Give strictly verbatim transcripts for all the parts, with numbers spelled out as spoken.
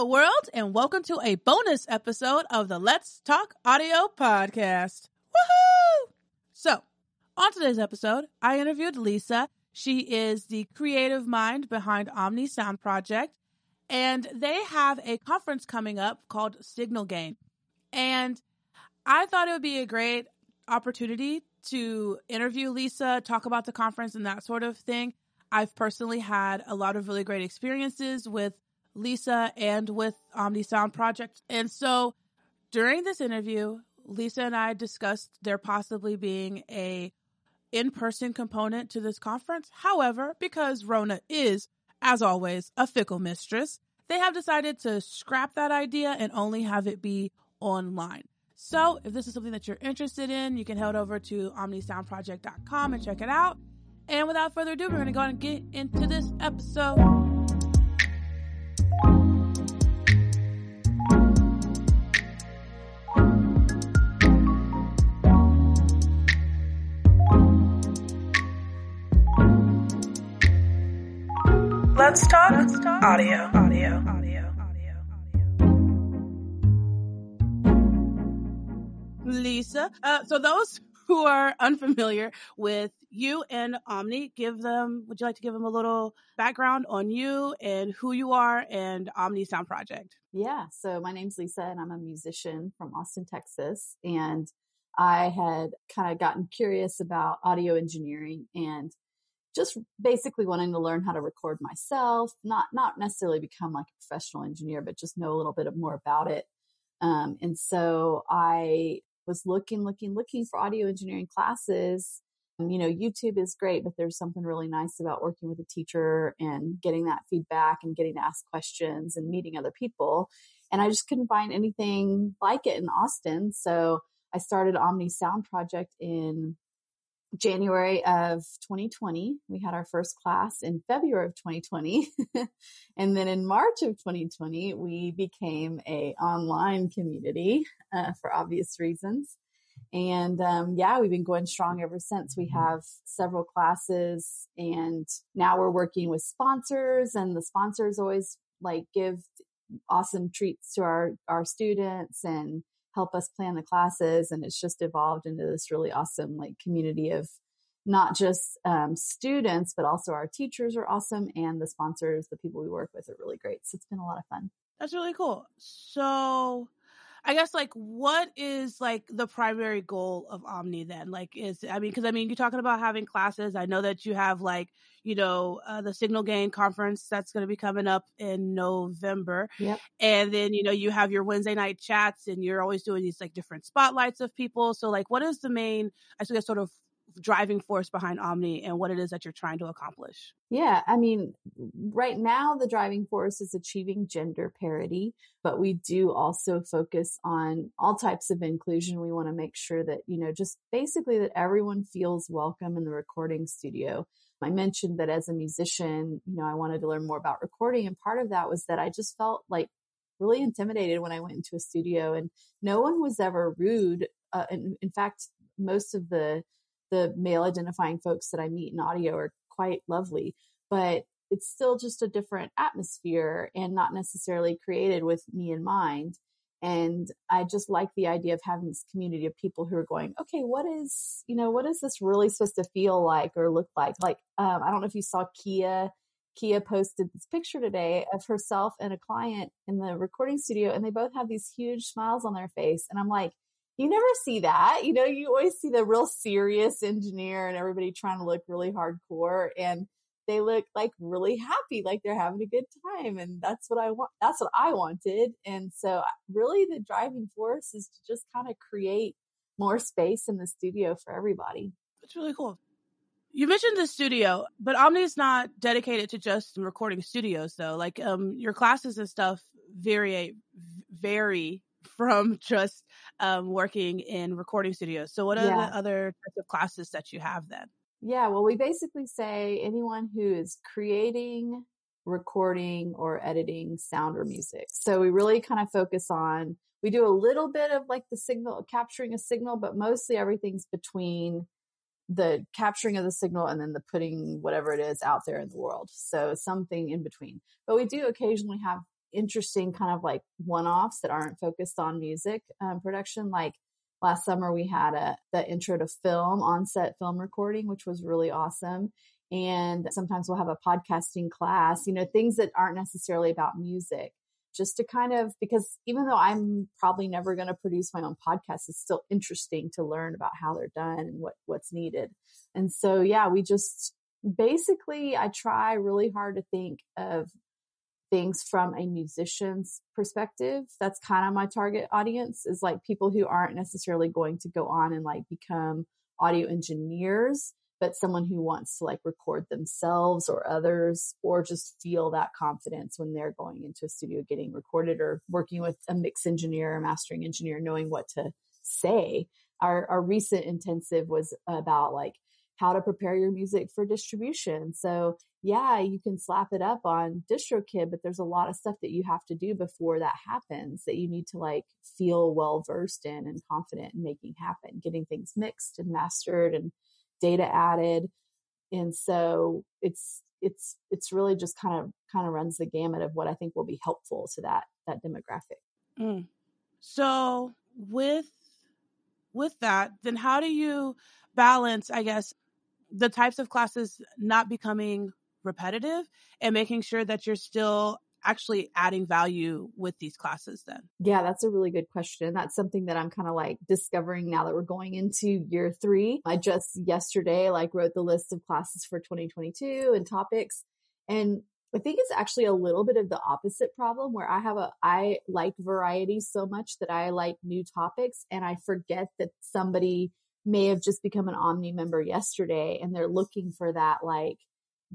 Hello, world, and welcome to a bonus episode of the Let's Talk Audio podcast. Woohoo! So, on today's episode, I interviewed Lisa. She is the creative mind behind Omni Sound Project, and they have a conference coming up called Signal Gain. And I thought it would be a great opportunity to interview Lisa, talk about the conference and that sort of thing. I've personally had a lot of really great experiences with Lisa and with Omni Sound Project. And so during this interview, Lisa and I discussed there possibly being a in-person component to this conference. However, because Rona is, as always, a fickle mistress, they have decided to scrap that idea and only have it be online. So if this is something that you're interested in, you can head over to omni sound project dot com and check it out. And without further ado, we're going to go ahead and get into this episode. Let's talk, Let's talk audio. Audio. Audio. Audio. Audio. Lisa, uh, so those who are unfamiliar with you and Omni, give them. Would you like to give them a little background on you and who you are and Omni Sound Project? Yeah. So my name's Lisa, and I'm a musician from Austin, Texas, and I had kind of gotten curious about audio engineering and just basically wanting to learn how to record myself, not not necessarily become like a professional engineer, but just know a little bit more about it. Um, and so I was looking, looking, looking for audio engineering classes. And, you know, YouTube is great, but there's something really nice about working with a teacher and getting that feedback and getting to ask questions and meeting other people. And I just couldn't find anything like it in Austin. So I started Omni Sound Project in January of twenty twenty, we had our first class in February of twenty twenty. And then in March of twenty twenty, we became a online community uh, for obvious reasons. And um, yeah, we've been going strong ever since. We have several classes and now we're working with sponsors, and the sponsors always like give awesome treats to our, our students and help us plan the classes. And it's just evolved into this really awesome like community of not just um, students, but also our teachers are awesome. And the sponsors, the people we work with are really great. So it's been a lot of fun. That's really cool. So I guess like what is like the primary goal of Omni then? Like is, I mean, because I mean, you're talking about having classes. I know that you have like, you know, uh, the Signal Gain conference that's going to be coming up in November. Yep. And then, you know, you have your Wednesday night chats and you're always doing these like different spotlights of people. So like what is the main, I guess, sort of driving force behind Omni and what it is that you're trying to accomplish? Yeah. I mean, right now the driving force is achieving gender parity, but we do also focus on all types of inclusion. We want to make sure that, you know, just basically that everyone feels welcome in the recording studio. I mentioned that as a musician, you know, I wanted to learn more about recording. And part of that was that I just felt like really intimidated when I went into a studio and no one was ever rude. Uh, and in fact, most of the The male identifying folks that I meet in audio are quite lovely, but it's still just a different atmosphere and not necessarily created with me in mind. And I just like the idea of having this community of people who are going, okay, what is, you know, what is this really supposed to feel like or look like? Like, um, I don't know if you saw Kia. Kia posted this picture today of herself and a client in the recording studio, and they both have these huge smiles on their face. And I'm like, you never see that. You know, you always see the real serious engineer and everybody trying to look really hardcore, and they look like really happy, like they're having a good time. And that's what I want. That's what I wanted. And so really the driving force is to just kind of create more space in the studio for everybody. It's really cool. You mentioned the studio, but Omni is not dedicated to just recording studios though. Like um, your classes and stuff vary, vary. from just um, working in recording studios. So what are yeah. the other types of classes that you have then? Yeah, well, we basically say anyone who is creating, recording, or editing sound or music. So we really kind of focus on, we do a little bit of like the signal, capturing a signal, but mostly everything's between the capturing of the signal and then the putting whatever it is out there in the world. So something in between. But we do occasionally have interesting kind of like one-offs that aren't focused on music um, production. Like last summer we had a the intro to film, on-set film recording, which was really awesome. And sometimes we'll have a podcasting class, you know, things that aren't necessarily about music, just to kind of, because even though I'm probably never going to produce my own podcast, it's still interesting to learn about how they're done and what, what's needed. And so, yeah, we just basically, I try really hard to think of things from a musician's perspective. That's kind of my target audience, is like people who aren't necessarily going to go on and like become audio engineers, but someone who wants to like record themselves or others, or just feel that confidence when they're going into a studio getting recorded or working with a mix engineer, or mastering engineer, knowing what to say. Our, our recent intensive was about like how to prepare your music for distribution. So yeah, you can slap it up on DistroKid, but there's a lot of stuff that you have to do before that happens that you need to like feel well-versed in and confident in making happen, getting things mixed and mastered and data added. And so it's, it's, it's really just kind of, kind of runs the gamut of what I think will be helpful to that, that demographic. Mm. So with, with that, then how do you balance, I guess, the types of classes not becoming repetitive and making sure that you're still actually adding value with these classes then? Yeah, that's a really good question. That's something that I'm kind of like discovering now that we're going into year three. I just yesterday like wrote the list of classes for twenty twenty-two and topics. And I think it's actually a little bit of the opposite problem, where I have a, I like variety so much that I like new topics, and I forget that somebody may have just become an Omni member yesterday and they're looking for that like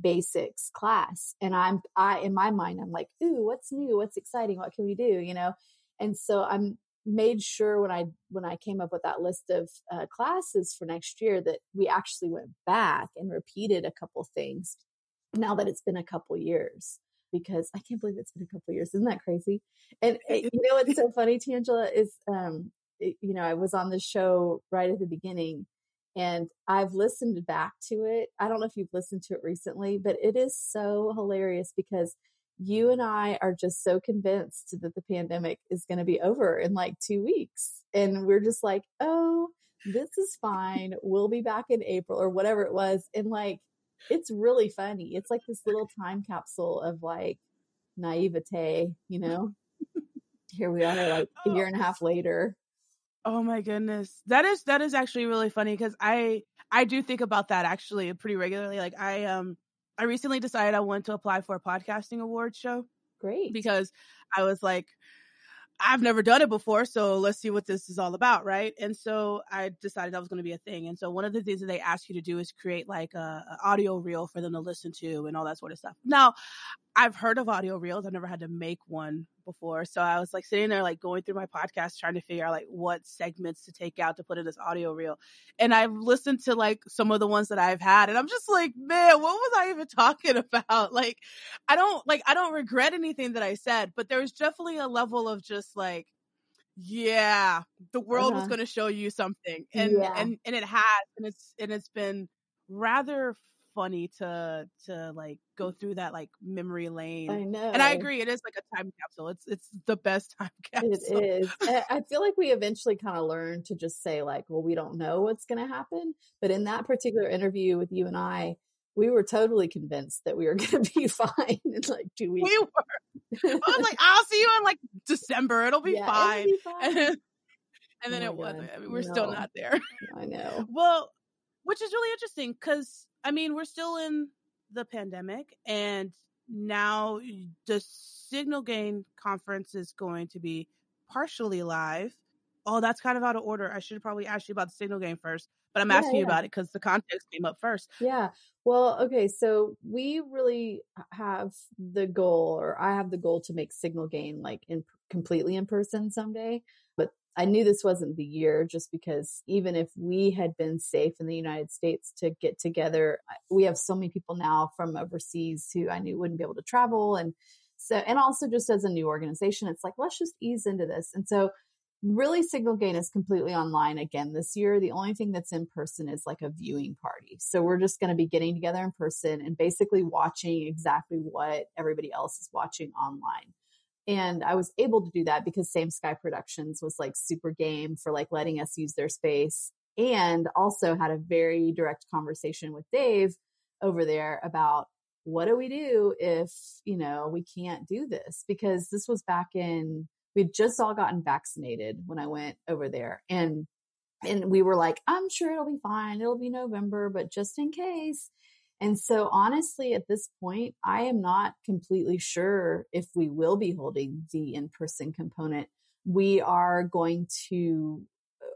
basics class. And I'm, I, in my mind, I'm like, ooh, what's new? What's exciting? What can we do? You know? And so I'm made sure when I, when I came up with that list of uh, classes for next year, that we actually went back and repeated a couple things now that it's been a couple years, because I can't believe it's been a couple years. Isn't that crazy? And you know, what's so funny, Tangela, is, um, it, you know, I was on the show right at the beginning, and I've listened back to it. I don't know if you've listened to it recently, but it is so hilarious, because you and I are just so convinced that the pandemic is going to be over in like two weeks. And we're just like, oh, this is fine. We'll be back in April or whatever it was. And like, it's really funny. It's like this little time capsule of like naivete, you know? Here we are like a year and a half later. Oh my goodness. That is, that is actually really funny, because I, I do think about that actually pretty regularly. Like I, um, I recently decided I wanted to apply for a podcasting awards show. Great. Because I was like, I've never done it before, so let's see what this is all about. Right. And so I decided that was going to be a thing. And so one of the things that they ask you to do is create like a, a audio reel for them to listen to and all that sort of stuff. Now, I've heard of audio reels. I've never had to make one before. So I was like sitting there, like going through my podcast, trying to figure out like what segments to take out to put in this audio reel. And I've listened to like some of the ones that I've had, and I'm just like, man, what was I even talking about? Like, I don't like, I don't regret anything that I said, but there was definitely a level of just like, yeah, the world uh-huh. was going to show you something. And, yeah. and, and it has, and it's, and it's been rather funny to to like go through that like memory lane. I know. And I agree, it is like a time capsule. It's it's the best time capsule. It is. I feel like we eventually kind of learn to just say like, well, we don't know what's going to happen. But in that particular interview with you and I, we were totally convinced that we were going to be fine in like two weeks. We were. I was like, I'll see you in like December. It'll be yeah, fine. It'll be fine. and, and then oh it wasn't. I mean, we're no. still not there. I know. Well, which is really interesting, because I mean, we're still in the pandemic, and now the Signal Gain conference is going to be partially live. Oh, that's kind of out of order. I should probably ask you about the Signal Gain first, but I'm yeah, asking yeah. you about it because the context came up first. Yeah. Well, okay. So we really have the goal, or I have the goal, to make Signal Gain like in completely in person someday. But I knew this wasn't the year, just because even if we had been safe in the United States to get together, we have so many people now from overseas who I knew wouldn't be able to travel. And so, and also just as a new organization, it's like, let's just ease into this. And so really Signal Gain is completely online again this year. The only thing that's in person is like a viewing party. So we're just going to be getting together in person and basically watching exactly what everybody else is watching online. And I was able to do that because Same Sky Productions was like super game for like letting us use their space, and also had a very direct conversation with Dave over there about what do we do if, you know, we can't do this? Because this was back in, we'd just all gotten vaccinated when I went over there, and, and we were like, I'm sure it'll be fine. It'll be November, but just in case. And so honestly, at this point, I am not completely sure if we will be holding the in-person component. We are going to,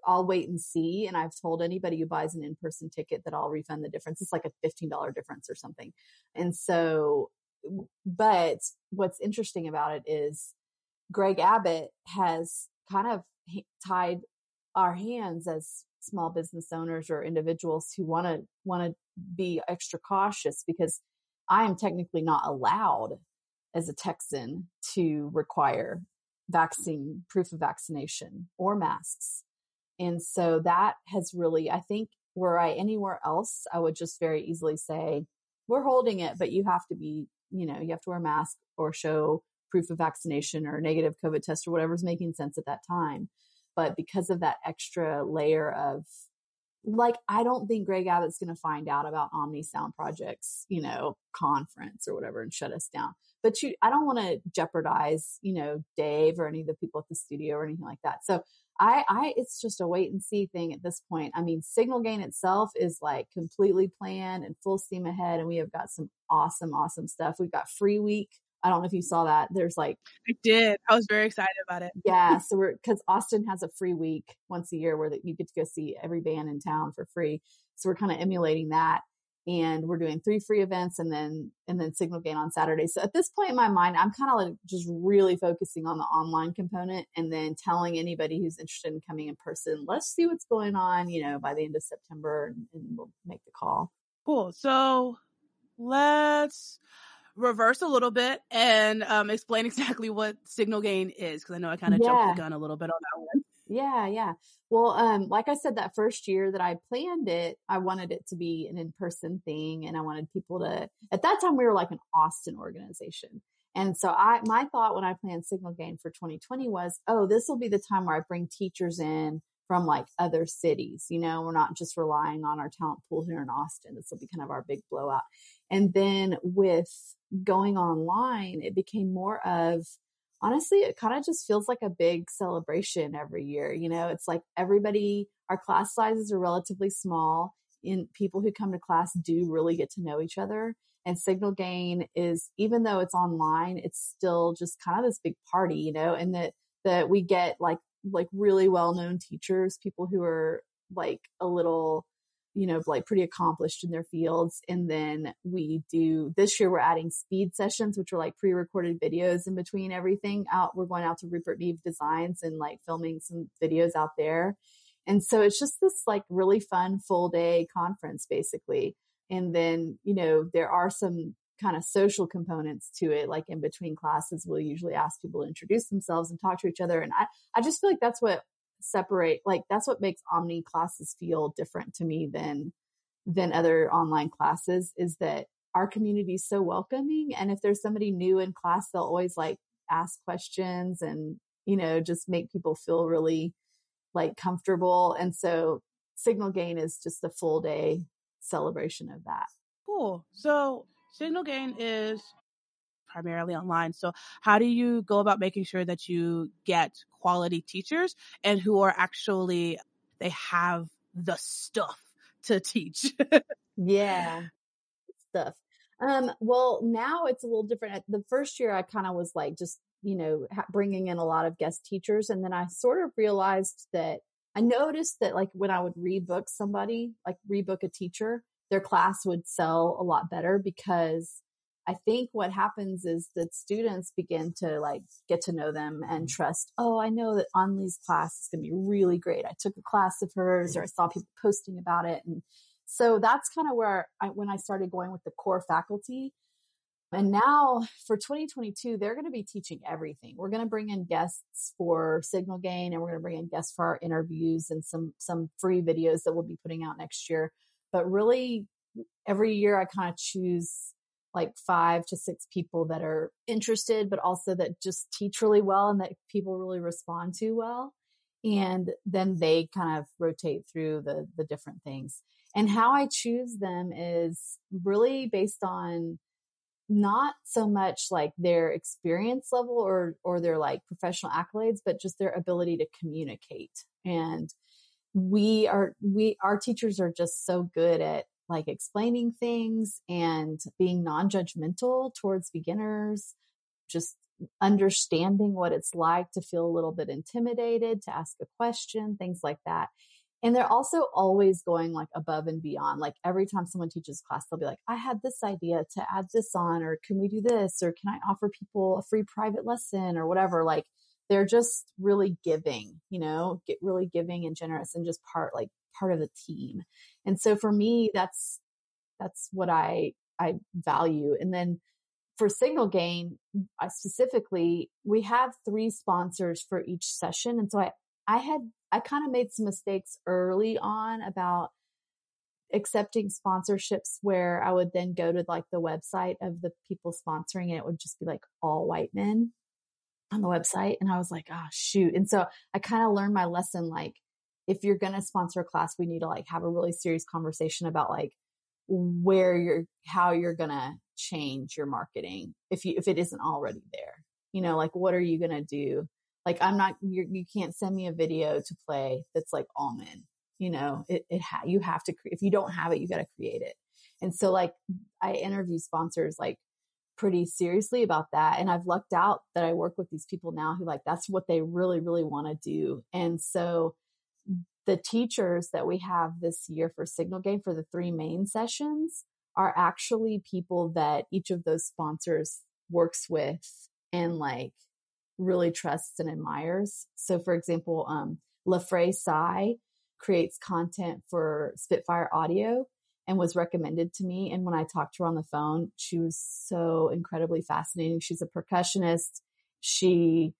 I'll wait and see. And I've told anybody who buys an in-person ticket that I'll refund the difference. It's like a fifteen dollars difference or something. And so, but what's interesting about it is Greg Abbott has kind of tied our hands as small business owners or individuals who want to want to be extra cautious, because I am technically not allowed as a Texan to require vaccine, proof of vaccination or masks. And so that has really, I think, were I anywhere else, I would just very easily say, we're holding it, but you have to be, you know, you have to wear a mask or show proof of vaccination or negative COVID test or whatever's making sense at that time. But because of that extra layer of, like, I don't think Greg Abbott's going to find out about Omni Sound Project's, you know, conference or whatever and shut us down. But you, I don't want to jeopardize, you know, Dave or any of the people at the studio or anything like that. So I, I, it's just a wait and see thing at this point. I mean, Signal Gain itself is like completely planned and full steam ahead. And we have got some awesome, awesome stuff. We've got Free Week. I don't know if you saw that. There's like, I did. I was very excited about it. Yeah. So we're, cause Austin has a free week once a year where you get to go see every band in town for free. So we're kind of emulating that, and we're doing three free events and then, and then Signal Gain on Saturday. So at this point in my mind, I'm kind of like just really focusing on the online component, and then telling anybody who's interested in coming in person, let's see what's going on, you know, by the end of September, and, and we'll make the call. Cool. So let's reverse a little bit and um, explain exactly what Signal Gain is, because I know I kind of yeah. jumped the gun a little bit on that one. Yeah, yeah. Well, um, like I said, that first year that I planned it, I wanted it to be an in-person thing, and I wanted people to, at that time we were like an Austin organization. And so I, my thought when I planned Signal Gain for twenty twenty was, oh, this will be the time where I bring teachers in from like other cities. You know, we're not just relying on our talent pool here in Austin. This will be kind of our big blowout. And then with going online, it became more of, honestly, it kind of just feels like a big celebration every year. You know, it's like everybody, our class sizes are relatively small, and people who come to class do really get to know each other. And Signal Gain is, even though it's online, it's still just kind of this big party, you know, and that, that we get like, like really well-known teachers, people who are like a little, you know, like pretty accomplished in their fields. And then we do, this year we're adding speed sessions, which are like pre-recorded videos in between everything out. We're going out to Rupert Neve Designs and like filming some videos out there. And so it's just this like really fun full day conference basically. And then, you know, there are some kind of social components to it. Like in between classes, we'll usually ask people to introduce themselves and talk to each other. And I, I just feel like that's what separate, like that's what makes Omni classes feel different to me than than other online classes, is that our community is so welcoming. And if there's somebody new in class, they'll always like ask questions and, you know, just make people feel really like comfortable. And so Signal Gain is just the full day celebration of that. Cool. So Signal Gain is primarily online. So how do you go about making sure that you get quality teachers and who are actually, they have the stuff to teach? Yeah. Stuff. Um, well, now it's a little different. The first year I kind of was like, just, you know, bringing in a lot of guest teachers. And then I sort of realized that I noticed that like when I would rebook somebody, like rebook a teacher, their class would sell a lot better, because I think what happens is that students begin to like get to know them and trust, oh, I know that Omni's class is going to be really great. I took a class of hers, or I saw people posting about it. And so that's kind of where I, when I started going with the core faculty. And now for twenty twenty-two, they're going to be teaching everything. We're going to bring in guests for Signal Gain, and we're going to bring in guests for our interviews and some, some free videos that we'll be putting out next year. But really every year I kind of choose like five to six people that are interested, but also that just teach really well and that people really respond to well. And then they kind of rotate through the, the different things. And how I choose them is really based on not so much like their experience level or, or their like professional accolades, but just their ability to communicate. And we are, we, our teachers are just so good at like explaining things and being non-judgmental towards beginners, just understanding what it's like to feel a little bit intimidated, to ask a question, things like that. And they're also always going like above and beyond. Like every time someone teaches class, they'll be like, I had this idea to add this on, or can we do this? Or can I offer people a free private lesson or whatever? Like they're just really giving, you know, get really giving and generous and just part, like part of the team. And so for me, that's, that's what I, I value. And then for Signal Gain, I specifically, we have three sponsors for each session. And so I, I had, I kind of made some mistakes early on about accepting sponsorships where I would then go to like the website of the people sponsoring and it would just be like all white men on the website. And I was like, oh shoot. And so I kind of learned my lesson. Like if you're going to sponsor a class, we need to like have a really serious conversation about like where you're, how you're going to change your marketing. If you, if it isn't already there, you know, like what are you going to do? Like I'm not, you're, you can't send me a video to play that's like all men, you know, it, it ha- you have to, cre- if you don't have it, you got to create it. And so like I interview sponsors like pretty seriously about that. And I've lucked out that I work with these people now who like, that's what they really, really want to do. And so the teachers that we have this year for Signal Gain for the three main sessions are actually people that each of those sponsors works with and like really trusts and admires. So for example, um, LaFrae Sci creates content for Spitfire Audio and was recommended to me. And when I talked to her on the phone, she was so incredibly fascinating. She's a percussionist. She,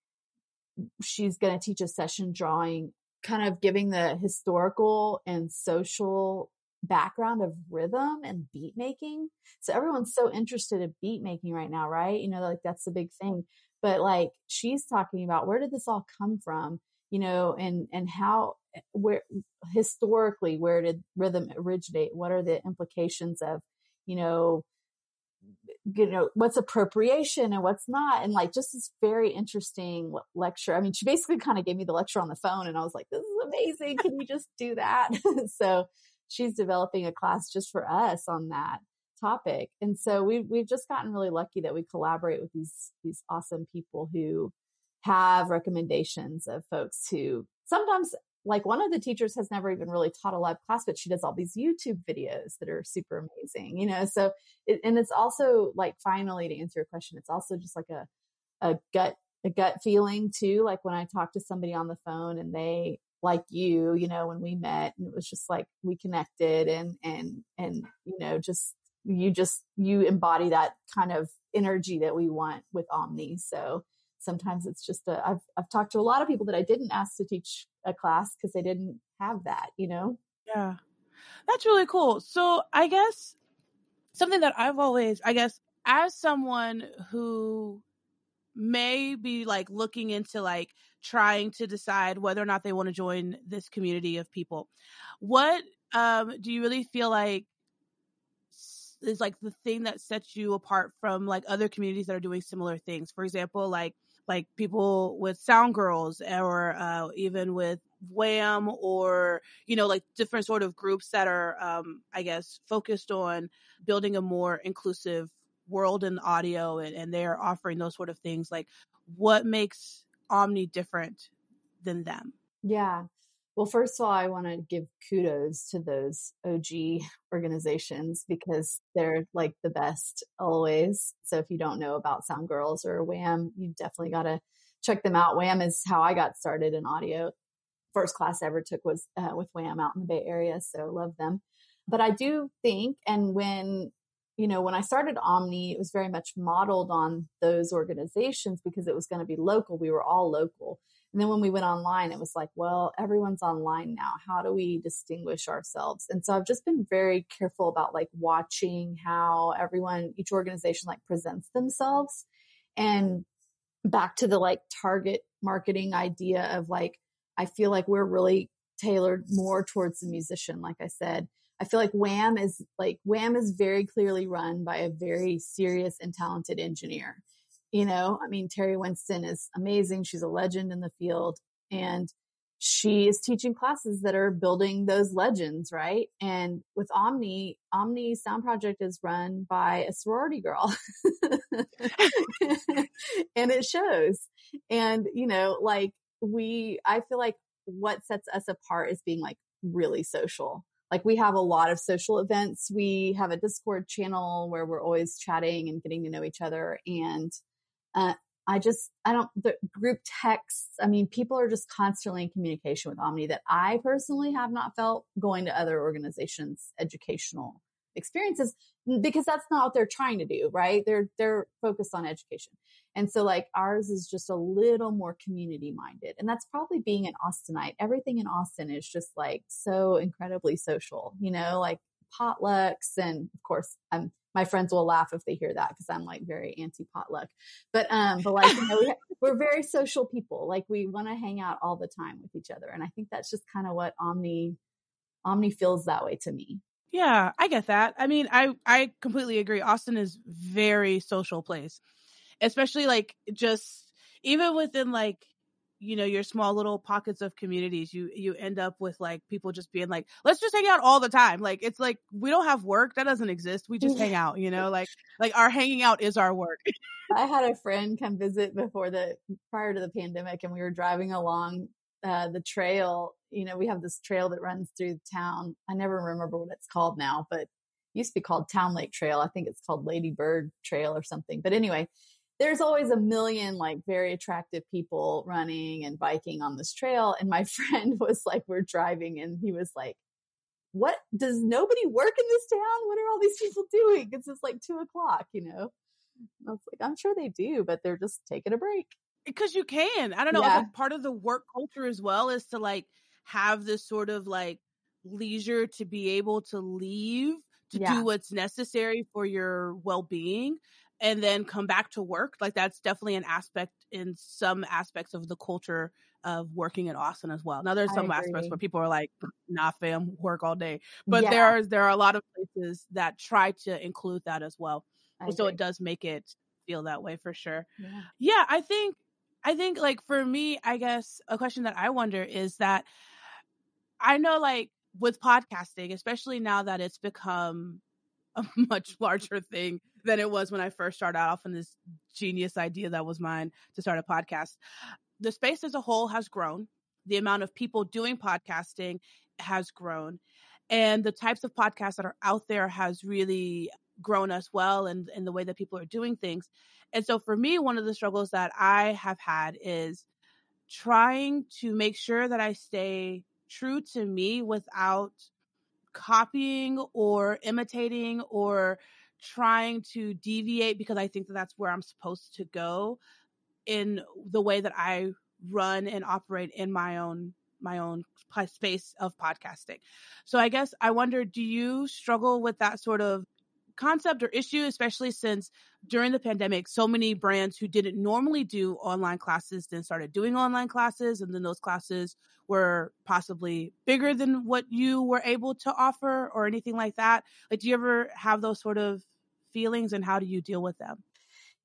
she's going to teach a session drawing, kind of giving the historical and social background of rhythm and beat making. So everyone's so interested in beat making right now, right? You know, like that's the big thing. But like she's talking about where did this all come from, you know, and, and how, where historically, where did rhythm originate? What are the implications of, you know, you know, what's appropriation and what's not? And like just this very interesting lecture. I mean, she basically kind of gave me the lecture on the phone and I was like, this is amazing. Can you just do that? So she's developing a class just for us on that topic. And so we, we've just gotten really lucky that we collaborate with these, these awesome people who have recommendations of folks who sometimes, like one of the teachers has never even really taught a live class, but she does all these YouTube videos that are super amazing, you know? So, it, and it's also like, finally to answer your question, it's also just like a, a gut, a gut feeling too. Like when I talk to somebody on the phone and they, like you, you know, when we met and it was just like, we connected and, and, and, you know, just, you just, you embody that kind of energy that we want with Omni. So sometimes it's just a, I've, I've talked to a lot of people that I didn't ask to teach a class because they didn't have that, you know? Yeah. That's really cool. So I guess something that I've always, I guess, as someone who may be like looking into like trying to decide whether or not they want to join this community of people, what um, do you really feel like is like the thing that sets you apart from like other communities that are doing similar things? For example, like like people with Soundgirls or uh, even with WAM or, you know, like different sort of groups that are, um, I guess, focused on building a more inclusive world in audio and, and they're offering those sort of things. Like what makes Omni different than them? Yeah. Well, first of all, I want to give kudos to those O G organizations because they're like the best always. So if you don't know about Soundgirls or WAM, you definitely got to check them out. WAM is how I got started in audio. First class I ever took was uh, with WAM out in the Bay Area. So love them. But I do think, and when you know, when I started Omni, it was very much modeled on those organizations because it was going to be local. We were all local. And then when we went online, it was like, well, everyone's online now. How do we distinguish ourselves? And so I've just been very careful about like watching how everyone, each organization like presents themselves. And back to the like target marketing idea of like, I feel like we're really tailored more towards the musician. Like I said, I feel like WAM is like WAM is very clearly run by a very serious and talented engineer. You know, I mean, Terry Winston is amazing. She's a legend in the field, and she is teaching classes that are building those legends, right? And with Omni, Omni Sound Project is run by a sorority girl. And it shows. And, you know, like we, I feel like what sets us apart is being like really social. Like we have a lot of social events. We have a Discord channel where we're always chatting and getting to know each other. And uh, I just, I don't, the group texts, I mean, people are just constantly in communication with Omni that I personally have not felt going to other organizations' educational experiences, because that's not what they're trying to do, right? They're, they're focused on education. And so like ours is just a little more community minded. And that's probably being an Austinite. Everything in Austin is just like so incredibly social, you know, like potlucks. And of course, I'm, my friends will laugh if they hear that because I'm like very anti potluck, but, um, but like, you know, we, we're very social people. Like we want to hang out all the time with each other. And I think that's just kind of what Omni, Omni feels that way to me. Yeah, I get that. I mean, I, I completely agree. Austin is very social place, especially like just even within like, you know, your small little pockets of communities, you, you end up with like people just being like, let's just hang out all the time. Like, it's like, we don't have work. That doesn't exist. We just hang out, you know, like, like our hanging out is our work. I had a friend come visit before the, prior to the pandemic, and we were driving along uh, the trail. You know, we have this trail that runs through town. I never remember what it's called now, but it used to be called Town Lake Trail. I think it's called Lady Bird Trail or something. But anyway, there's always a million like very attractive people running and biking on this trail. And my friend was like, we're driving, and he was like, what, does nobody work in this town? What are all these people doing? It's just like two o'clock, you know? And I was like, I'm sure they do, but they're just taking a break. Because you can. I don't know. Yeah. Like part of the work culture as well is to like, have this sort of like leisure to be able to leave to yeah. do what's necessary for your well-being and then come back to work. Like that's definitely an aspect in some aspects of the culture of working in Austin as well. Now there's some aspects where people are like, nah, fam, work all day. But yeah. there are, there are a lot of places that try to include that as well. I so agree. It does make it feel that way for sure. Yeah, yeah I think, I think like for me, I guess a question that I wonder is that I know like with podcasting, especially now that it's become a much larger thing than it was when I first started off on this genius idea that was mine to start a podcast. The space as a whole has grown. The amount of people doing podcasting has grown, and the types of podcasts that are out there has really grown as well, and, and the way that people are doing things. And so for me, one of the struggles that I have had is trying to make sure that I stay true to me without copying or imitating or trying to deviate, because I think that that's where I'm supposed to go in the way that I run and operate in my own my own space of podcasting. So I guess I wonder, do you struggle with that sort of concept or issue, especially since during the pandemic, so many brands who didn't normally do online classes then started doing online classes, and then those classes were possibly bigger than what you were able to offer or anything like that? Like, do you ever have those sort of feelings, and how do you deal with them?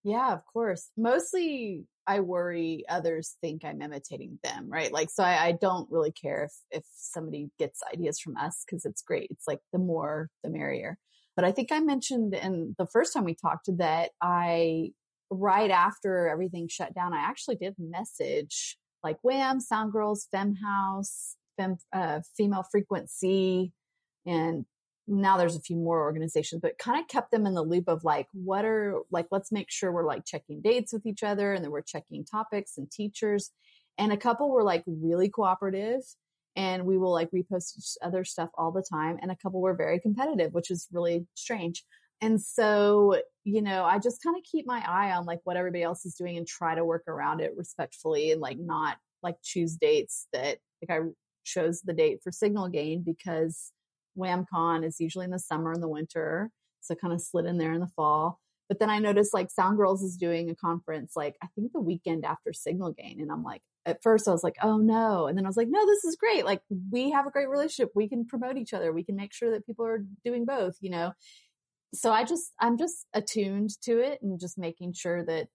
Yeah, of course. Mostly I worry others think I'm imitating them, right? Like, so I, I don't really care if, if somebody gets ideas from us, because it's great. It's like the more, the merrier. But I think I mentioned in the first time we talked that I, right after everything shut down, I actually did message like WAM, Soundgirls, Fem House, Fem, uh, Female Frequency. And now there's a few more organizations, but kind of kept them in the loop of like, what are like, let's make sure we're like checking dates with each other, and then we're checking topics and teachers. And a couple were like really cooperative, and we will like repost other stuff all the time. And a couple were very competitive, which is really strange. And so, you know, I just kind of keep my eye on like what everybody else is doing and try to work around it respectfully and like not like choose dates that like I chose the date for Signal Gain because WAMCon is usually in the summer and the winter. So kind of slid in there in the fall. But then I noticed like Soundgirls is doing a conference, like I think the weekend after Signal Gain. And I'm like, at first I was like, oh no. And then I was like, no, this is great. Like we have a great relationship. We can promote each other. We can make sure that people are doing both, you know? So I just, I'm just attuned to it and just making sure that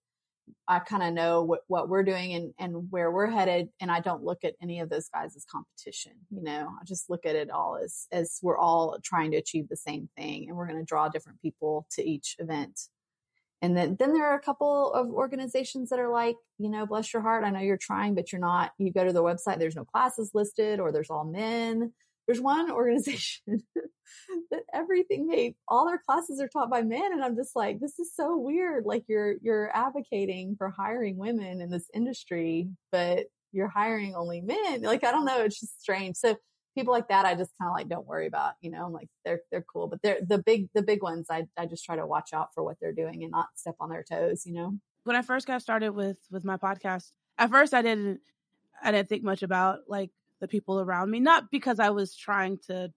I kind of know what, what we're doing and, and where we're headed. And I don't look at any of those guys as competition. You know, I just look at it all as, as we're all trying to achieve the same thing and we're going to draw different people to each event. And then, then there are a couple of organizations that are like, you know, bless your heart. I know you're trying, but you're not, you go to their website, there's no classes listed or there's all men. There's one organization that everything they, all their classes are taught by men. And I'm just like, this is so weird. Like you're, you're advocating for hiring women in this industry, but you're hiring only men. Like, I don't know. It's just strange. So people like that, I just kind of like, don't worry about, you know, I'm like, they're, they're cool, but they're the big, the big ones. I, I just try to watch out for what they're doing and not step on their toes. You know, when I first got started with, with my podcast, at first I didn't, I didn't think much about like the people around me, not because I was trying to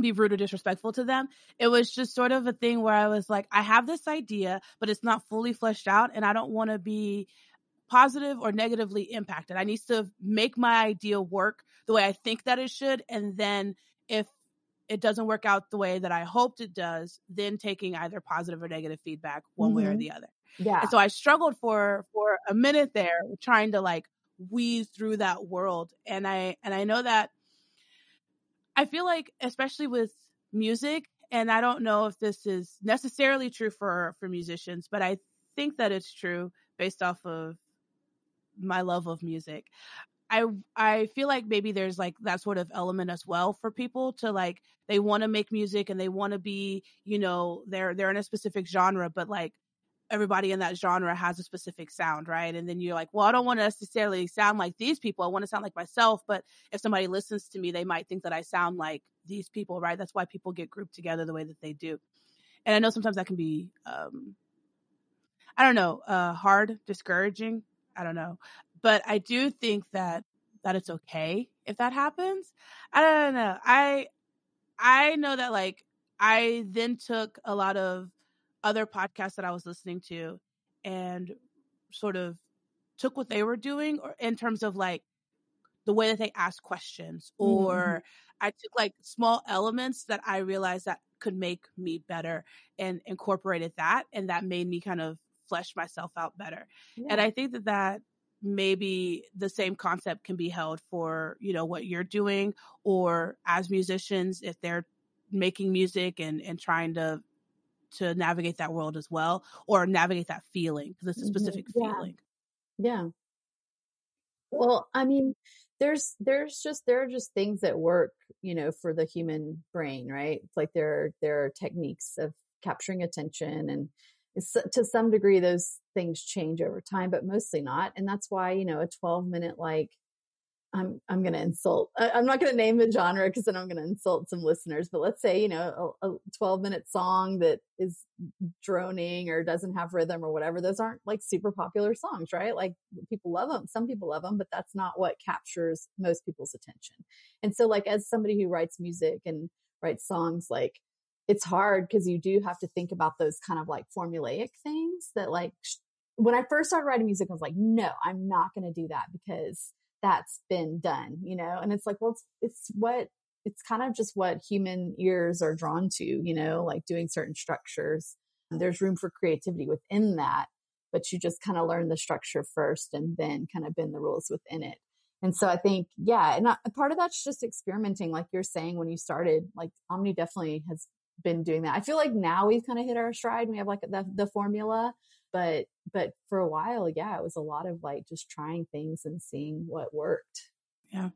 be rude or disrespectful to them. It was just sort of a thing where I was like, I have this idea, but it's not fully fleshed out. And I don't want to be positive or negatively impacted. I need to make my idea work the way I think that it should. And then if it doesn't work out the way that I hoped it does, then taking either positive or negative feedback one mm-hmm. way or the other. Yeah. And so I struggled for, for a minute there trying to like weave through that world. And I, and I know that I feel like, especially with music, and I don't know if this is necessarily true for, for musicians, but I think that it's true based off of my love of music. I, I feel like maybe there's like that sort of element as well for people to like, they want to make music and they want to be, you know, they're, they're in a specific genre, but like everybody in that genre has a specific sound, right? And then you're like, well, I don't want to necessarily sound like these people. I want to sound like myself. But if somebody listens to me, they might think that I sound like these people, right? That's why people get grouped together the way that they do. And I know sometimes that can be, um, I don't know, uh, hard, discouraging. I don't know. But I do think that that it's okay if that happens. I don't know. I, I know that like I then took a lot of other podcasts that I was listening to and sort of took what they were doing or in terms of like the way that they asked questions, or mm-hmm. I took like small elements that I realized that could make me better and incorporated that. And that made me kind of flesh myself out better. Yeah. And I think that that maybe the same concept can be held for, you know, what you're doing or as musicians, if they're making music and, and trying to, to navigate that world as well, or navigate that feeling, because it's a specific mm-hmm. yeah. feeling. Yeah. Well, I mean, there's, there's just, there are just things that work, you know, for the human brain, right? It's like there, there are techniques of capturing attention, and it's, to some degree, those things change over time, but mostly not. And that's why, you know, a twelve minute, like, I'm I'm going to insult, I'm not going to name the genre because then I'm going to insult some listeners, but let's say, you know, a, a twelve minute song that is droning or doesn't have rhythm or whatever, those aren't like super popular songs, right? Like people love them. Some people love them, but that's not what captures most people's attention. And so like, as somebody who writes music and writes songs, like it's hard because you do have to think about those kind of like formulaic things that like, sh- when I first started writing music, I was like, no, I'm not going to do that because that's been done, you know? And it's like, well, it's, it's what, it's kind of just what human ears are drawn to, you know, like doing certain structures. There's room for creativity within that, but you just kind of learn the structure first and then kind of bend the rules within it. And so I think, yeah, and I, part of that's just experimenting. Like you're saying, when you started, like Omni definitely has been doing that. I feel like now we've kind of hit our stride. We have like the, the formula, But, but for a while, yeah, it was a lot of like just trying things and seeing what worked. Yeah.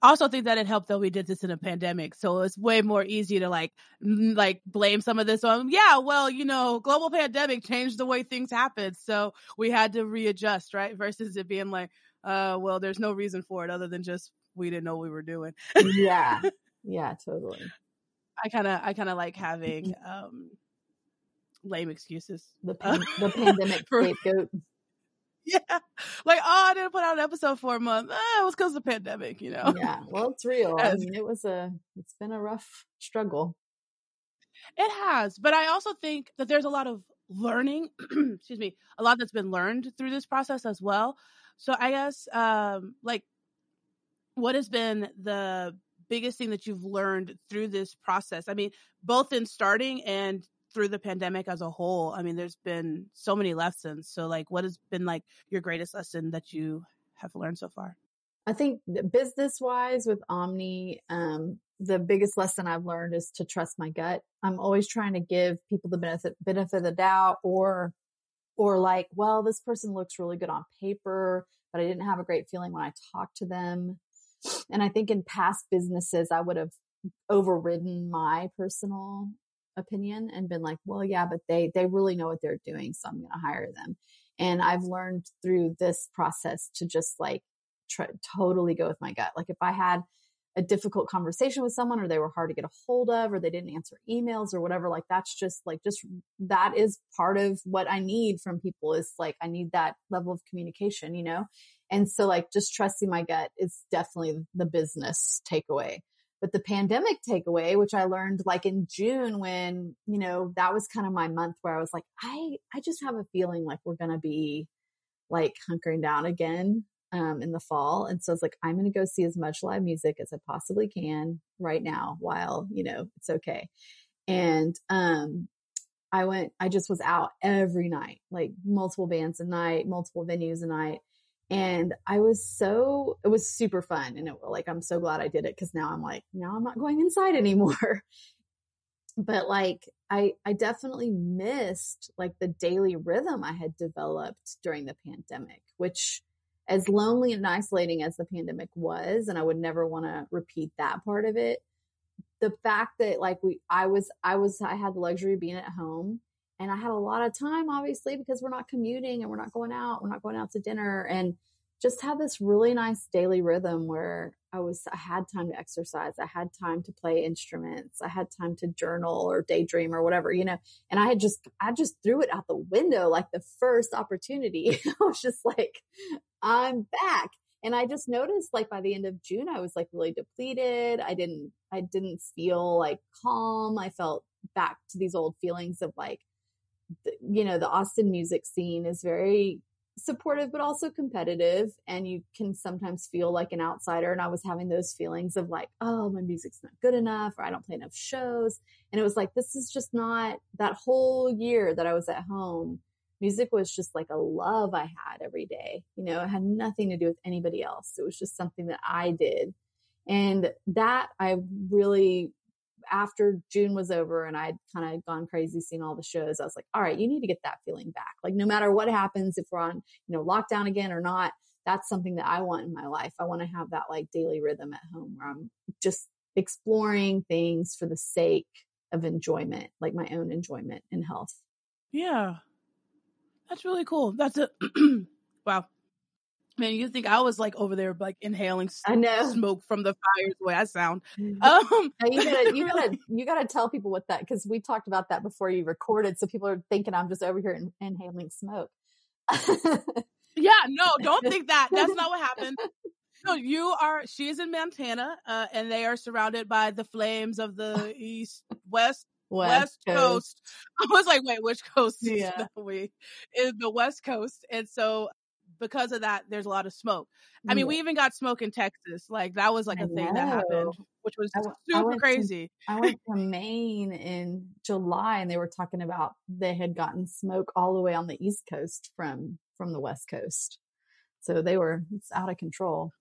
I also think that it helped that we did this in a pandemic. So it's way more easy to like, like blame some of this on, yeah, well, you know, global pandemic changed the way things happen. So we had to readjust, right? Versus it being like, uh, well, there's no reason for it other than just, we didn't know what we were doing. Yeah. Yeah, totally. I kind of, I kind of like having, um, lame excuses. The, pan- uh, the pandemic scapegoat. Yeah. Like, oh, I didn't put out an episode for a month. Oh, it was because of the pandemic, you know? Yeah. Well, it's real. Yes. I mean, it was a, it's been a rough struggle. It has. But I also think that there's a lot of learning, excuse me, a lot that's been learned through this process as well. So I guess, um, like, what has been the biggest thing that you've learned through this process? I mean, both in starting and through the pandemic as a whole. I mean, there's been so many lessons. So, like, what has been, like, your greatest lesson that you have learned so far? I think business-wise with Omni, um, the biggest lesson I've learned is to trust my gut. I'm always trying to give people the benefit benefit of the doubt, or, or like, well, this person looks really good on paper, but I didn't have a great feeling when I talked to them. And I think in past businesses, I would have overridden my personal opinion and been like, well, yeah, but they, they really know what they're doing. So I'm going to hire them. And I've learned through this process to just like try, totally go with my gut. Like if I had a difficult conversation with someone, or they were hard to get a hold of, or they didn't answer emails or whatever, like that's just like, just that is part of what I need from people, is like, I need that level of communication, you know? And so like just trusting my gut is definitely the business takeaway. But the pandemic takeaway, which I learned like in June when, you know, that was kind of my month where I was like, I, I just have a feeling like we're going to be like hunkering down again um, in the fall. And so I was like, I'm going to go see as much live music as I possibly can right now while, you know, it's okay. And um, I went, I just was out every night, like multiple bands a night, multiple venues a night. And I was so, it was super fun. And it, like, I'm so glad I did it, because now I'm like, now I'm not going inside anymore. But like, I, I definitely missed like the daily rhythm I had developed during the pandemic, which as lonely and isolating as the pandemic was, and I would never want to repeat that part of it. The fact that like we, I was, I was, I had the luxury of being at home. And I had a lot of time, obviously, because we're not commuting and we're not going out. We're not going out to dinner, and just had this really nice daily rhythm where I was, I had time to exercise. I had time to play instruments. I had time to journal or daydream or whatever, you know, and I had just, I just threw it out the window. Like the first opportunity, I was just like, I'm back. And I just noticed like by the end of June, I was like really depleted. I didn't, I didn't feel like calm. I felt back to these old feelings of like, you know, the Austin music scene is very supportive, but also competitive. And you can sometimes feel like an outsider. And I was having those feelings of like, oh, my music's not good enough, or I don't play enough shows. And it was like, this is just not, that whole year that I was at home, music was just like a love I had every day. You know, it had nothing to do with anybody else. It was just something that I did. And that I really, after June was over and I'd kind of gone crazy seeing all the shows, I was like, all right, you need to get that feeling back. Like no matter what happens, if we're on, you know, lockdown again or not, that's something that I want in my life. I want to have that like daily rhythm at home where I'm just exploring things for the sake of enjoyment, like my own enjoyment and health. Yeah. That's really cool. That's a, wow. Man, you think I was like over there, like inhaling I know. smoke from the fires, the way I sound. Um, you gotta, you gotta, you gotta tell people what that, because we talked about that before you recorded, so people are thinking I'm just over here in, inhaling smoke. Yeah, no, don't think that. That's not what happened. No, you are. She is in Montana, uh, and they are surrounded by the flames of the east, west. West, West Coast. Coast. I was like, wait, which coast? Yeah, we is the West Coast, and so. Because of that, there's a lot of smoke. I mean, yeah. We even got smoke in Texas. Like that was like a thing that happened, which was I, super I crazy. To, I went to Maine in July, and they were talking about they had gotten smoke all the way on the East Coast from from the West Coast. So they were it's out of control.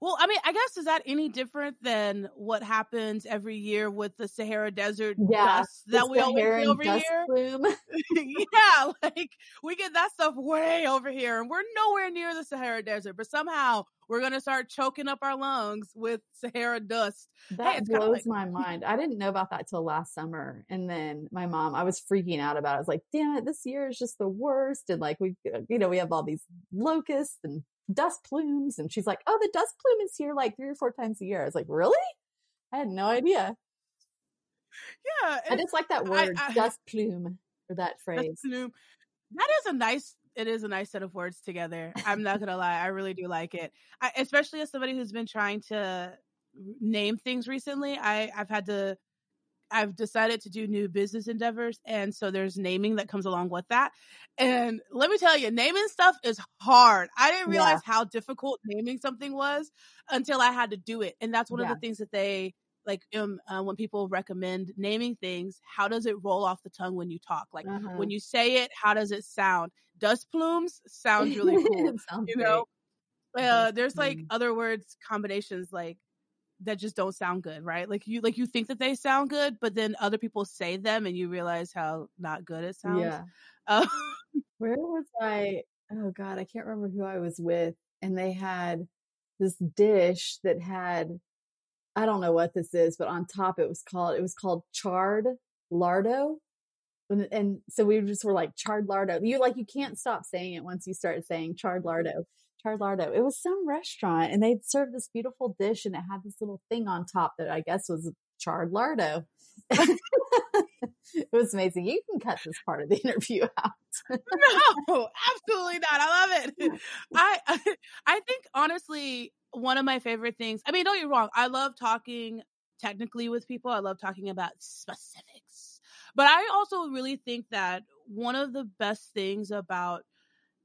Well, I mean, I guess is that any different than what happens every year with the Sahara Desert yeah, dust that we Sahara always see over here? Yeah, like we get that stuff way over here, and we're nowhere near the Sahara Desert, but somehow we're gonna start choking up our lungs with Sahara dust. That hey, blows like- my mind. I didn't know about that till last summer, and then my mom, I was freaking out about it. I was like, "Damn it, this year is just the worst." And like we, you know, we have all these locusts and dust plumes, and she's like, oh, the dust plume is here like three or four times a year. I was like, really? I had no idea. Yeah, I just like that word, I, I, dust plume. for that phrase. That is a nice, it is a nice set of words together. I'm not going to lie. I really do like it. I, especially as somebody who's been trying to name things recently, I, I've had to, I've decided to do new business endeavors. And so there's naming that comes along with that. And let me tell you, naming stuff is hard. I didn't realize yeah. how difficult naming something was until I had to do it. And that's one yeah. of the things that they like um, uh, when people recommend naming things, how does it roll off the tongue when you talk? Like uh-huh. when you say it, how does it sound? Dust plumes sound really cool. You know, uh, there's like mm-hmm. other words, combinations like, that just don't sound good, right? Like you, like you think that they sound good, but then other people say them, and you realize how not good it sounds. Yeah. Uh, Where was I? Oh God, I can't remember who I was with, and they had this dish that had, I don't know what this is, but on top it was called it was called charred lardo, and, and so we just were like charred lardo. You like you can't stop saying it once you start saying charred lardo. Charlardo. It was some restaurant and they'd served this beautiful dish and it had this little thing on top that I guess was charred lardo. It was amazing. You can cut this part of the interview out. No, absolutely not. I love it. I, I I think honestly, one of my favorite things, I mean, don't get me wrong. I love talking technically with people. I love talking about specifics, but I also really think that one of the best things about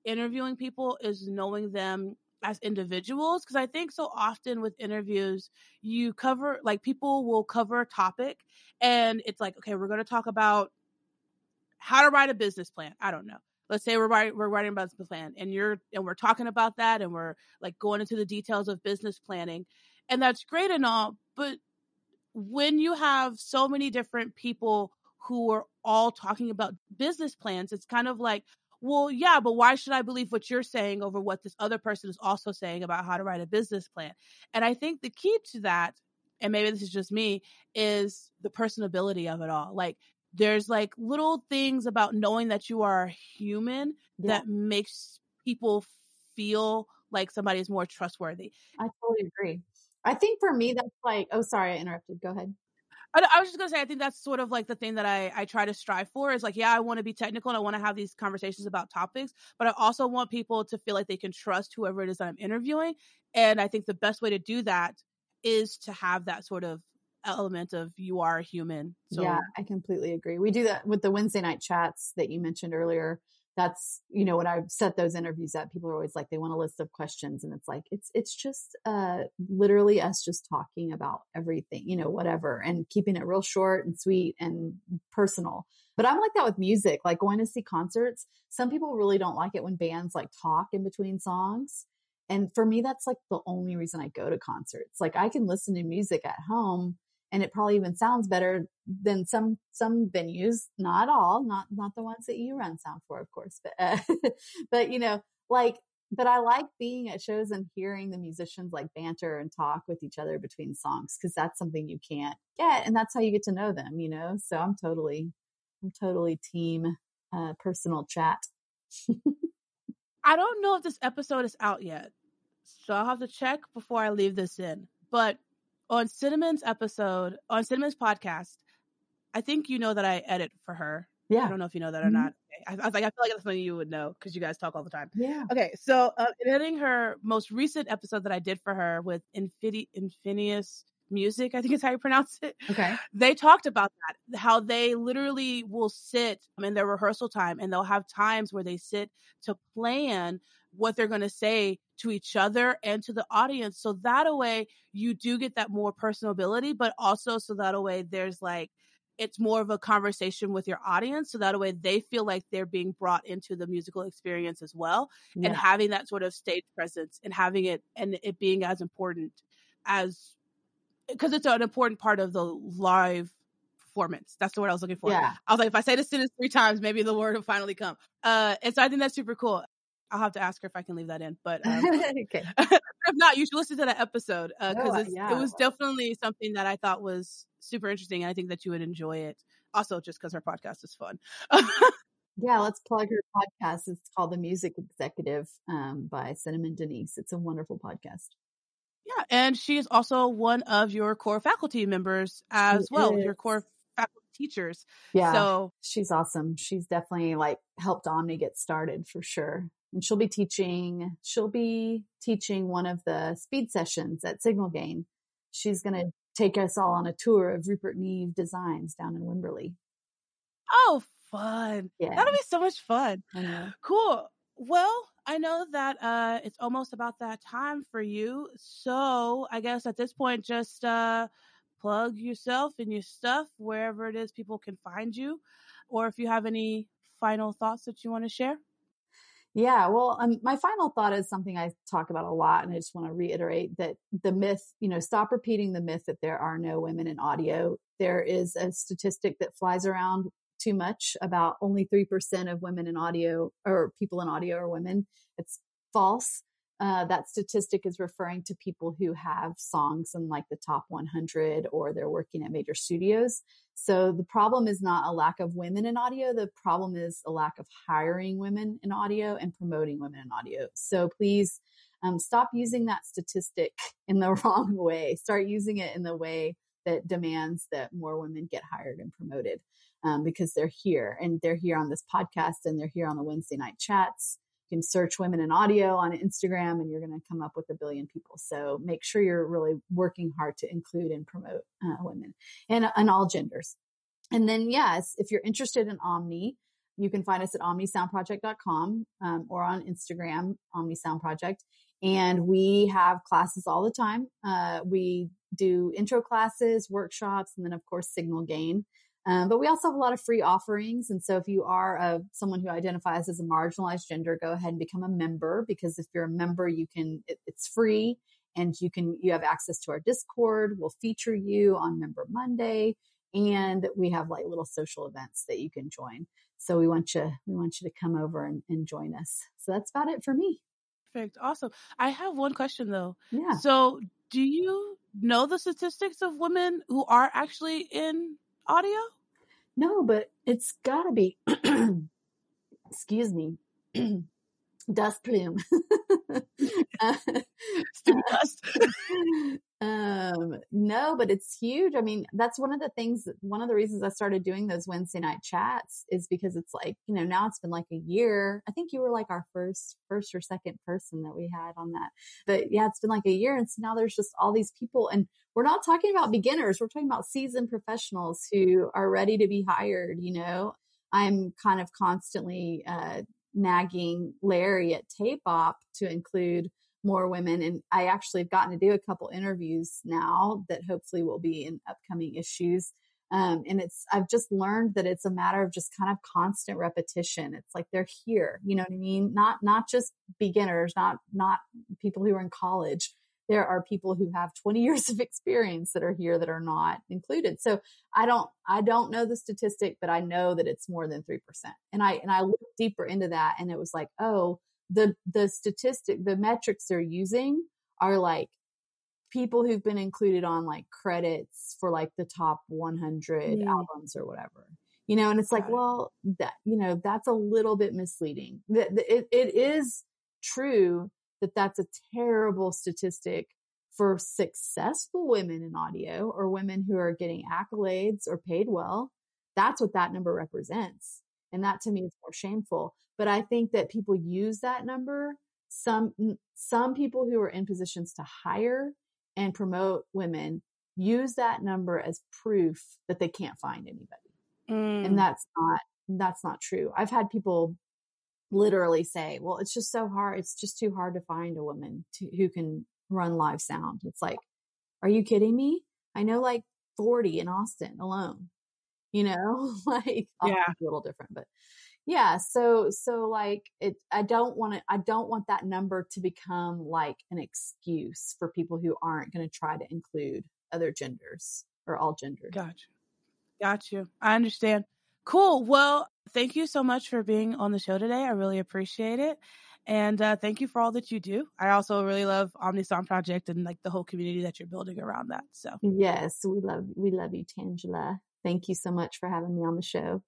interviewing people is knowing them as individuals. Cause I think so often with interviews, you cover, like people will cover a topic and it's like, okay, we're going to talk about how to write a business plan. I don't know. Let's say we're writing, we're writing about business plan and you're, and we're talking about that. And we're like going into the details of business planning and that's great and all. But when you have so many different people who are all talking about business plans, it's kind of like, well, yeah, but why should I believe what you're saying over what this other person is also saying about how to write a business plan? And I think the key to that, and maybe this is just me, is the personability of it all. Like there's like little things about knowing that you are human yeah. that makes people feel like somebody is more trustworthy. I totally agree. I think for me, that's like, oh, sorry, I interrupted. Go ahead. I was just going to say, I think that's sort of like the thing that I, I try to strive for is like, yeah, I want to be technical and I want to have these conversations about topics, but I also want people to feel like they can trust whoever it is that I'm interviewing. And I think the best way to do that is to have that sort of element of you are a human. So, yeah, I completely agree. We do that with the Wednesday night chats that you mentioned earlier. That's, you know, when I set those interviews up, people are always like, they want a list of questions. And it's like, it's, it's just, uh, literally us just talking about everything, you know, whatever, and keeping it real short and sweet and personal. But I'm like that with music, like going to see concerts. Some people really don't like it when bands like talk in between songs. And for me, that's like the only reason I go to concerts. Like I can listen to music at home and it probably even sounds better than some, some venues, not all, not, not the ones that you run sound for, of course, but, uh, but, you know, like, but I like being at shows and hearing the musicians like banter and talk with each other between songs. Cause that's something you can't get. And that's how you get to know them, you know? So I'm totally, I'm totally team, uh, personal chat. I don't know if this episode is out yet, so I'll have to check before I leave this in, but on Cinnamon's episode, on Cinnamon's podcast, I think you know that I edit for her. Yeah. I don't know if you know that or mm-hmm. not. I, I was like, I feel like that's something you would know because you guys talk all the time. Yeah. Okay. So uh, editing her most recent episode that I did for her with Infidi- Infinius Music, I think is how you pronounce it. Okay. They talked about that, how they literally will sit in their rehearsal time and they'll have times where they sit to plan what they're going to say to each other and to the audience. So that a way you do get that more personability, but also so that a way there's like, it's more of a conversation with your audience. So that a way they feel like they're being brought into the musical experience as well. Yeah. And having that sort of stage presence and having it and it being as important as, because it's an important part of the live performance. That's the word I was looking for. Yeah. I was like, if I say this sentence three times, maybe the word will finally come. Uh, and so I think that's super cool. I'll have to ask her if I can leave that in, but um, okay. If not, you should listen to that episode because uh, oh, yeah. it was definitely something that I thought was super interesting. And I think that you would enjoy it also just because her podcast is fun. Yeah. Let's plug her podcast. It's called The Music Executive um, by Cinnamon Denise. It's a wonderful podcast. Yeah. And she is also one of your core faculty members as she well. Is. Your core faculty teachers. Yeah. So she's awesome. She's definitely like helped Omni get started for sure. And she'll be teaching, she'll be teaching one of the speed sessions at Signal Gain. She's going to take us all on a tour of Rupert Neve Designs down in Wimberley. Oh, fun. Yeah. That'll be so much fun. Cool. Well, I know that uh, it's almost about that time for you. So I guess at this point, just uh, plug yourself and your stuff wherever it is people can find you. Or if you have any final thoughts that you want to share. Yeah, well, um, my final thought is something I talk about a lot. And I just want to reiterate that the myth, you know, stop repeating the myth that there are no women in audio. There is a statistic that flies around too much about only three percent of women in audio or people in audio are women. It's false. Uh, that statistic is referring to people who have songs in like the top one hundred or they're working at major studios. So the problem is not a lack of women in audio. The problem is a lack of hiring women in audio and promoting women in audio. So please um, stop using that statistic in the wrong way. Start using it in the way that demands that more women get hired and promoted um, because they're here and they're here on this podcast and they're here on the Wednesday night chats. You can search women in audio on Instagram and you're going to come up with a billion people. So make sure you're really working hard to include and promote uh, women and, and all genders. And then, yes, if you're interested in Omni, you can find us at omni sound project dot com um, or on Instagram, Omni Sound Project. And we have classes all the time. Uh, we do intro classes, workshops, and then, of course, Signal Gain. Um, but we also have a lot of free offerings. And so if you are a, someone who identifies as a marginalized gender, go ahead and become a member, because if you're a member, you can, it, it's free and you can, you have access to our Discord. We'll feature you on Member Monday. And we have like little social events that you can join. So we want you, we want you to come over and, and join us. So that's about it for me. Perfect. Awesome. I have one question though. Yeah. So do you know the statistics of women who are actually in audio? No, but it's gotta be, excuse me, dust plume. uh, dust. um, no, but it's huge. I mean, that's one of the things, one of the reasons I started doing those Wednesday night chats is because it's like, you know, now it's been like a year. I think you were like our first, first or second person that we had on that. But yeah, it's been like a year. And so now there's just all these people, and we're not talking about beginners. We're talking about seasoned professionals who are ready to be hired. You know, I'm kind of constantly uh, nagging Larry at Tape Op to include more women. And I actually have gotten to do a couple interviews now that hopefully will be in upcoming issues. Um, and it's, I've just learned that it's a matter of just kind of constant repetition. It's like, they're here, you know what I mean? Not, not just beginners, not, not people who are in college. There are people who have twenty years of experience that are here that are not included. So I don't, I don't know the statistic, but I know that it's more than three percent. And I, and I looked deeper into that, and it was like, oh, the, the statistic, the metrics they're using are like people who've been included on like credits for like the top one hundred yeah. albums or whatever, you know? And it's like, well, that, you know, that's a little bit misleading. It, it is true that that's a terrible statistic for successful women in audio or women who are getting accolades or paid well. That's what that number represents. And that to me is more shameful. But I think that people use that number. Some, some people who are in positions to hire and promote women use that number as proof that they can't find anybody. Mm. And that's not, that's not true. I've had people literally say, well, it's just so hard. It's just too hard to find a woman to, who can run live sound. It's like, are you kidding me? I know like forty in Austin alone, you know, like yeah. a little different, but yeah. So, so like it, I don't want to, I don't want that number to become like an excuse for people who aren't going to try to include other genders or all genders. Gotcha. Gotcha. I understand. Cool. Well, thank you so much for being on the show today. I really appreciate it. And uh, thank you for all that you do. I also really love Omni Sound Project and like the whole community that you're building around that. So yes, we love, we love you, Tangela. Thank you so much for having me on the show.